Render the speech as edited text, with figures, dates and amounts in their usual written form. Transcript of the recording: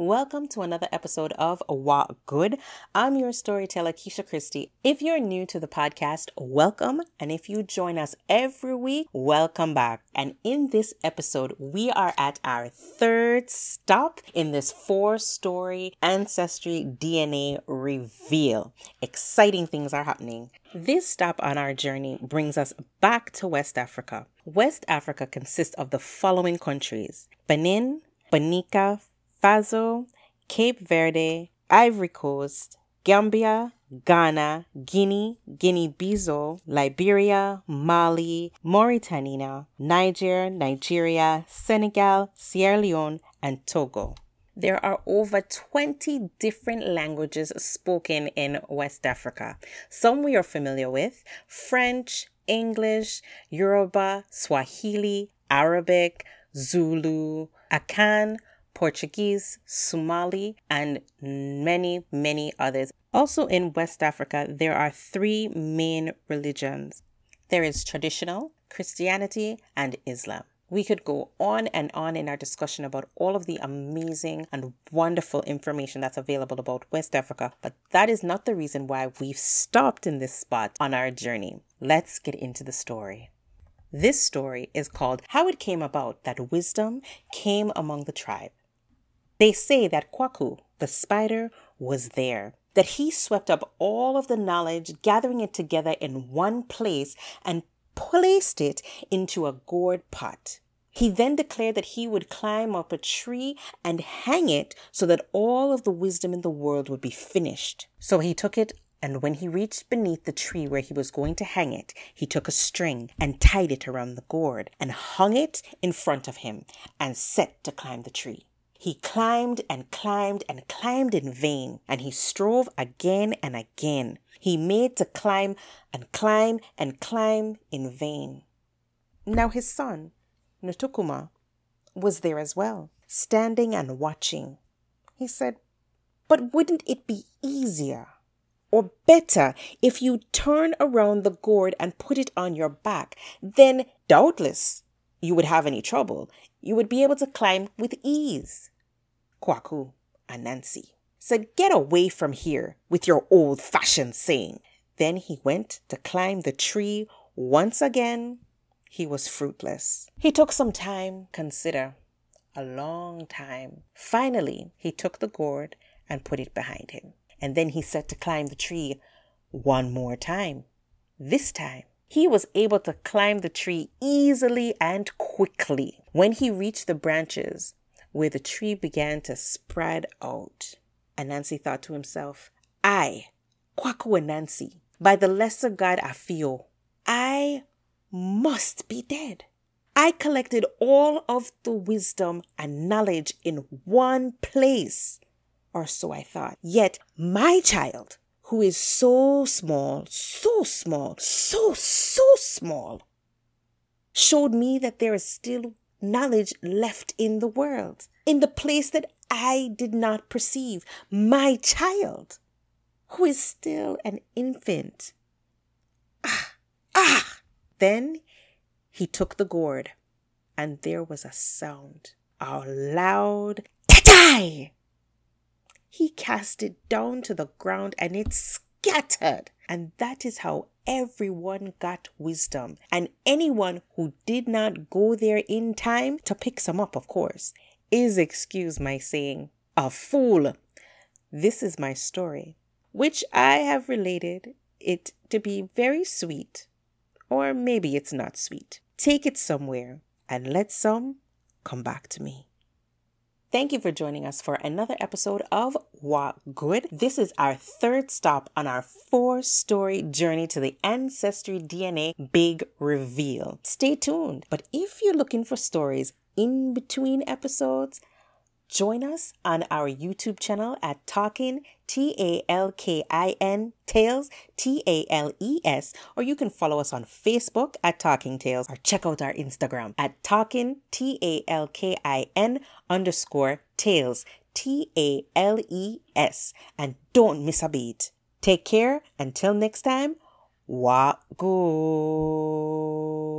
Welcome to another episode of Walk Good. I'm your storyteller, Keisha Christie. If you're new to the podcast, welcome. And if you join us every week, welcome back. And in this episode, we are at our third stop in this 4-story ancestry DNA reveal. Exciting things are happening. This stop on our journey brings us back to West Africa. West Africa consists of the following countries: Benin, Benika, Faso, Cape Verde, Ivory Coast, Gambia, Ghana, Guinea, Guinea-Bissau, Liberia, Mali, Mauritania, Niger, Nigeria, Senegal, Sierra Leone, and Togo. There are over 20 different languages spoken in West Africa. Some we are familiar with: French, English, Yoruba, Swahili, Arabic, Zulu, Akan, Portuguese, Somali, and many, many others. Also in West Africa, there are 3 main religions. There is traditional, Christianity, and Islam. We could go on and on in our discussion about all of the amazing and wonderful information that's available about West Africa, but that is not the reason why we've stopped in this spot on our journey. Let's get into the story. This story is called How It Came About That Wisdom Came Among the Tribe. They say that Kwaku, the spider, was there, that he swept up all of the knowledge, gathering it together in one place and placed it into a gourd pot. He then declared that he would climb up a tree and hang it so that all of the wisdom in the world would be finished. So he took it, and when he reached beneath the tree where he was going to hang it, he took a string and tied it around the gourd and hung it in front of him and set to climb the tree. He climbed and climbed and climbed in vain, and he strove again and again. He made to climb and climb and climb in vain. Now his son, Nutukuma, was there as well, standing and watching. He said, "But wouldn't it be easier or better if you turn around the gourd and put it on your back? Then doubtless you would have any trouble. You would be able to climb with ease." Kwaku Anansi said, "Get away from here with your old-fashioned saying." Then he went to climb the tree once again. He was fruitless. He took some time, consider, a long time. Finally, he took the gourd and put it behind him. And then he set to climb the tree one more time. This time, he was able to climb the tree easily and quickly. When he reached the branches where the tree began to spread out, Anansi thought to himself, "I, Kwaku Anansi, by the lesser god Afio, I must be dead. I collected all of the wisdom and knowledge in one place, or so I thought. Yet my child, who is so small, showed me that there is still knowledge left in the world, in the place that I did not perceive. My child, who is still an infant. Ah! Then he took the gourd, and there was a sound, a loud tatai. He cast it down to the ground and it scattered. And that is how everyone got wisdom. And anyone who did not go there in time to pick some up, of course, is, excuse my saying, a fool. This is my story, which I have related it to be very sweet. Or maybe it's not sweet. Take it somewhere and let some come back to me. Thank you for joining us for another episode of Walk Good. This is our third stop on our 4-story journey to the Ancestry DNA Big Reveal. Stay tuned. But if you're looking for stories in between episodes, join us on our YouTube channel at Talking, TALKIN, Tales, TALES, or you can follow us on Facebook at Talking Tales, or check out our Instagram at Talking, TALKIN_Tales, TALES. And don't miss a beat. Take care. Until next time, Walk Good.